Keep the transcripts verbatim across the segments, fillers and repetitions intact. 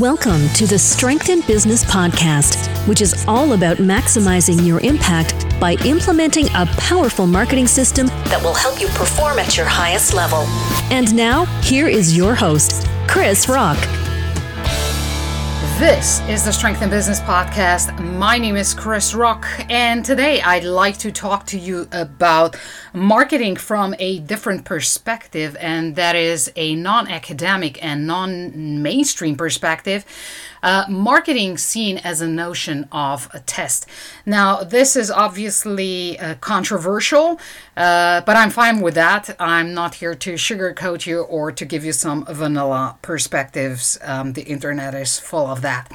Welcome to the Strength in Business podcast, which is all about maximizing your impact by implementing a powerful marketing system that will help you perform at your highest level. And now, here is your host, Chris Rock. This is the Strength in Business podcast. My name is Chris Rock, and today I'd like to talk to you about marketing from a different perspective, and that is a non-academic and non-mainstream perspective. Uh, marketing seen as a notion of a test. Now, this is obviously uh, controversial, uh, but I'm fine with that. I'm not here to sugarcoat you or to give you some vanilla perspectives. Um, the internet is full of that.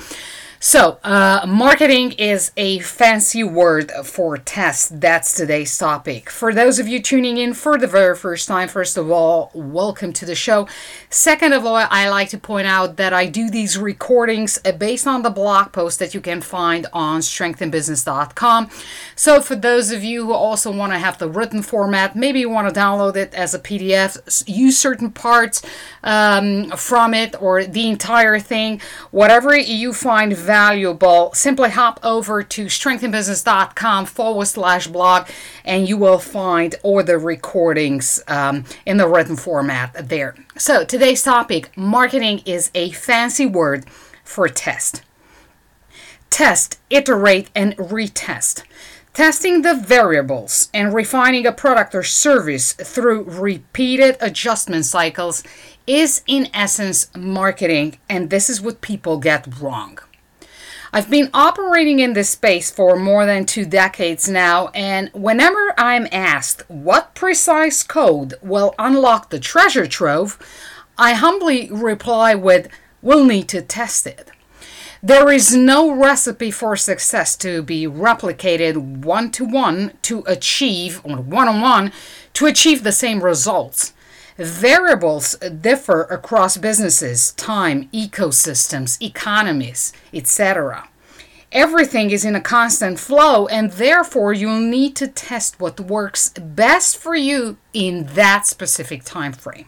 So, uh, marketing is a fancy word for test. That's today's topic. For those of you tuning in for the very first time, first of all, welcome to the show. Second of all, I like to point out that I do these recordings based on the blog post that you can find on strength in business dot com. So, for those of you who also want to have the written format, maybe you want to download it as a P D F, use certain parts um, from it or the entire thing, whatever you find valuable, simply hop over to strengthin business dot com forward slash blog and you will find all the recordings um, in the written format there. So today's topic, marketing is a fancy word for test. Test, iterate, and retest. Testing the variables and refining a product or service through repeated adjustment cycles is in essence marketing, and this is what people get wrong. I've been operating in this space for more than two decades now, and whenever I'm asked what precise code will unlock the treasure trove, I humbly reply with, we'll need to test it. There is no recipe for success to be replicated one-to-one to achieve, or one-on-one, to achieve the same results. Variables differ across businesses, time, ecosystems, economies, et cetera. Everything is in a constant flow, and therefore you'll need to test what works best for you in that specific time frame.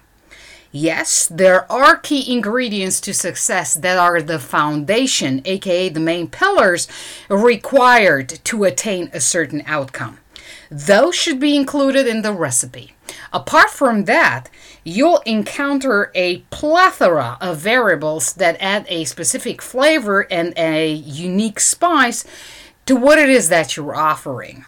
Yes, there are key ingredients to success that are the foundation, aka the main pillars, required to attain a certain outcome. Those should be included in the recipe. Apart from that, you'll encounter a plethora of variables that add a specific flavor and a unique spice to what it is that you're offering.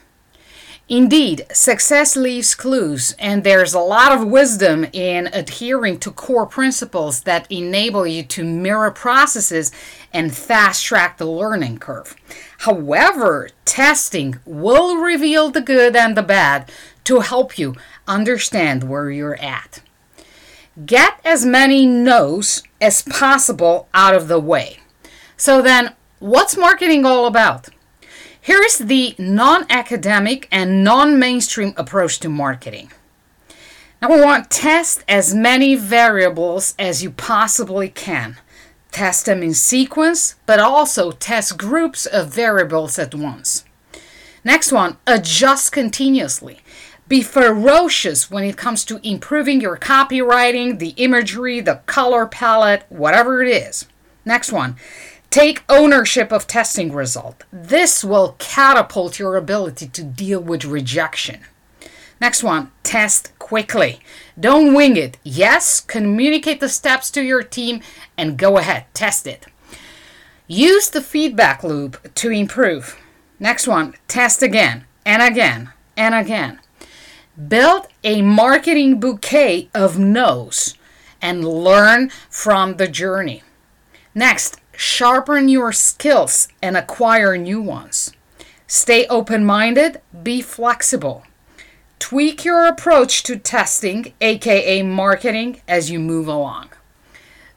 Indeed, success leaves clues, and there's a lot of wisdom in adhering to core principles that enable you to mirror processes and fast-track the learning curve. However, testing will reveal the good and the bad to help you understand where you're at. Get as many no's as possible out of the way. So then, what's marketing all about? Here's the non-academic and non-mainstream approach to marketing. Number one, test as many variables as you possibly can. Test them in sequence, but also test groups of variables at once. Next one, adjust continuously. Be ferocious when it comes to improving your copywriting, the imagery, the color palette, whatever it is. Next one, take ownership of testing result. This will catapult your ability to deal with rejection. Next one, test quickly. Don't wing it. Yes, communicate the steps to your team and go ahead, test it. Use the feedback loop to improve. Next one, test again and again and again. Build a marketing bouquet of no's and learn from the journey. Next, sharpen your skills and acquire new ones. Stay open-minded, be flexible. Tweak your approach to testing, aka marketing, as you move along.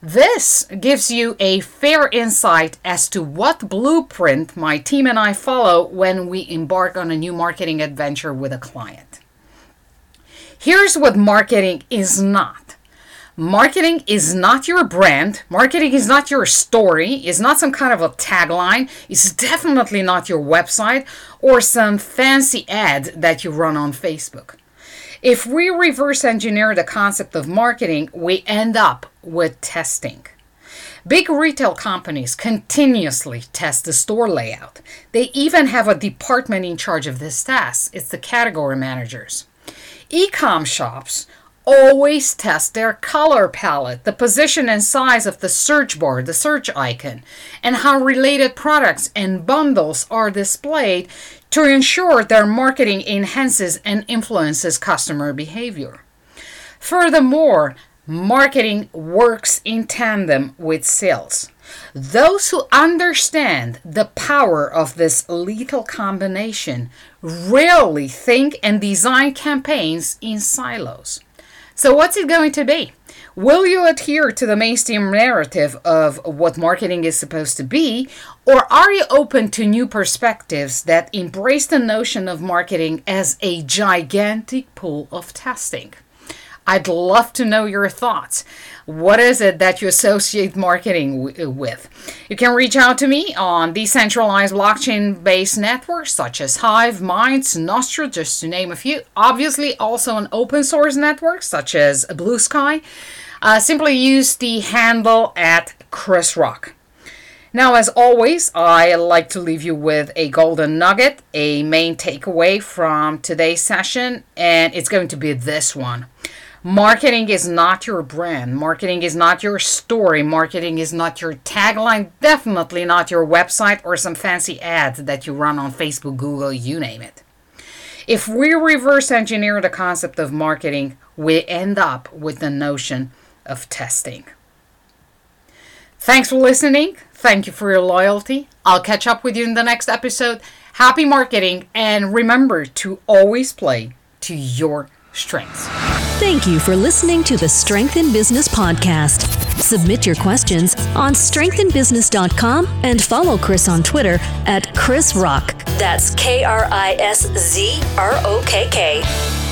This gives you a fair insight as to what blueprint my team and I follow when we embark on a new marketing adventure with a client. Here's what marketing is not. Marketing is not your brand. Marketing is not your story. It's not some kind of a tagline. It's definitely not your website or some fancy ad that you run on Facebook. If we reverse engineer the concept of marketing, we end up with testing. Big retail companies continuously test the store layout. They even have a department in charge of this task. It's the category managers. E-com shops always test their color palette, the position and size of the search bar, the search icon, and how related products and bundles are displayed to ensure their marketing enhances and influences customer behavior. Furthermore, marketing works in tandem with sales. Those who understand the power of this lethal combination rarely think and design campaigns in silos. So what's it going to be? Will you adhere to the mainstream narrative of what marketing is supposed to be, or are you open to new perspectives that embrace the notion of marketing as a gigantic pool of testing? I'd love to know your thoughts. What is it that you associate marketing w- with? You can reach out to me on decentralized blockchain-based networks such as Hive, Minds, Nostra, just to name a few. Obviously, also on open source networks such as Blue Sky. Uh, simply use the handle at Chris Rock. Now, as always, I like to leave you with a golden nugget, a main takeaway from today's session, and it's going to be this one. Marketing is not your brand. Marketing is not your story. Marketing is not your tagline. Definitely not your website or some fancy ads that you run on Facebook, Google, you name it. If we reverse engineer the concept of marketing, we end up with the notion of testing. Thanks for listening. Thank you for your loyalty. I'll catch up with you in the next episode. Happy marketing, and remember to always play to your strengths. Thank you for listening to the Strength in Business podcast. Submit your questions on strength in business dot com and follow Chris on Twitter at Chris Rock. That's K R I S Z R O K K.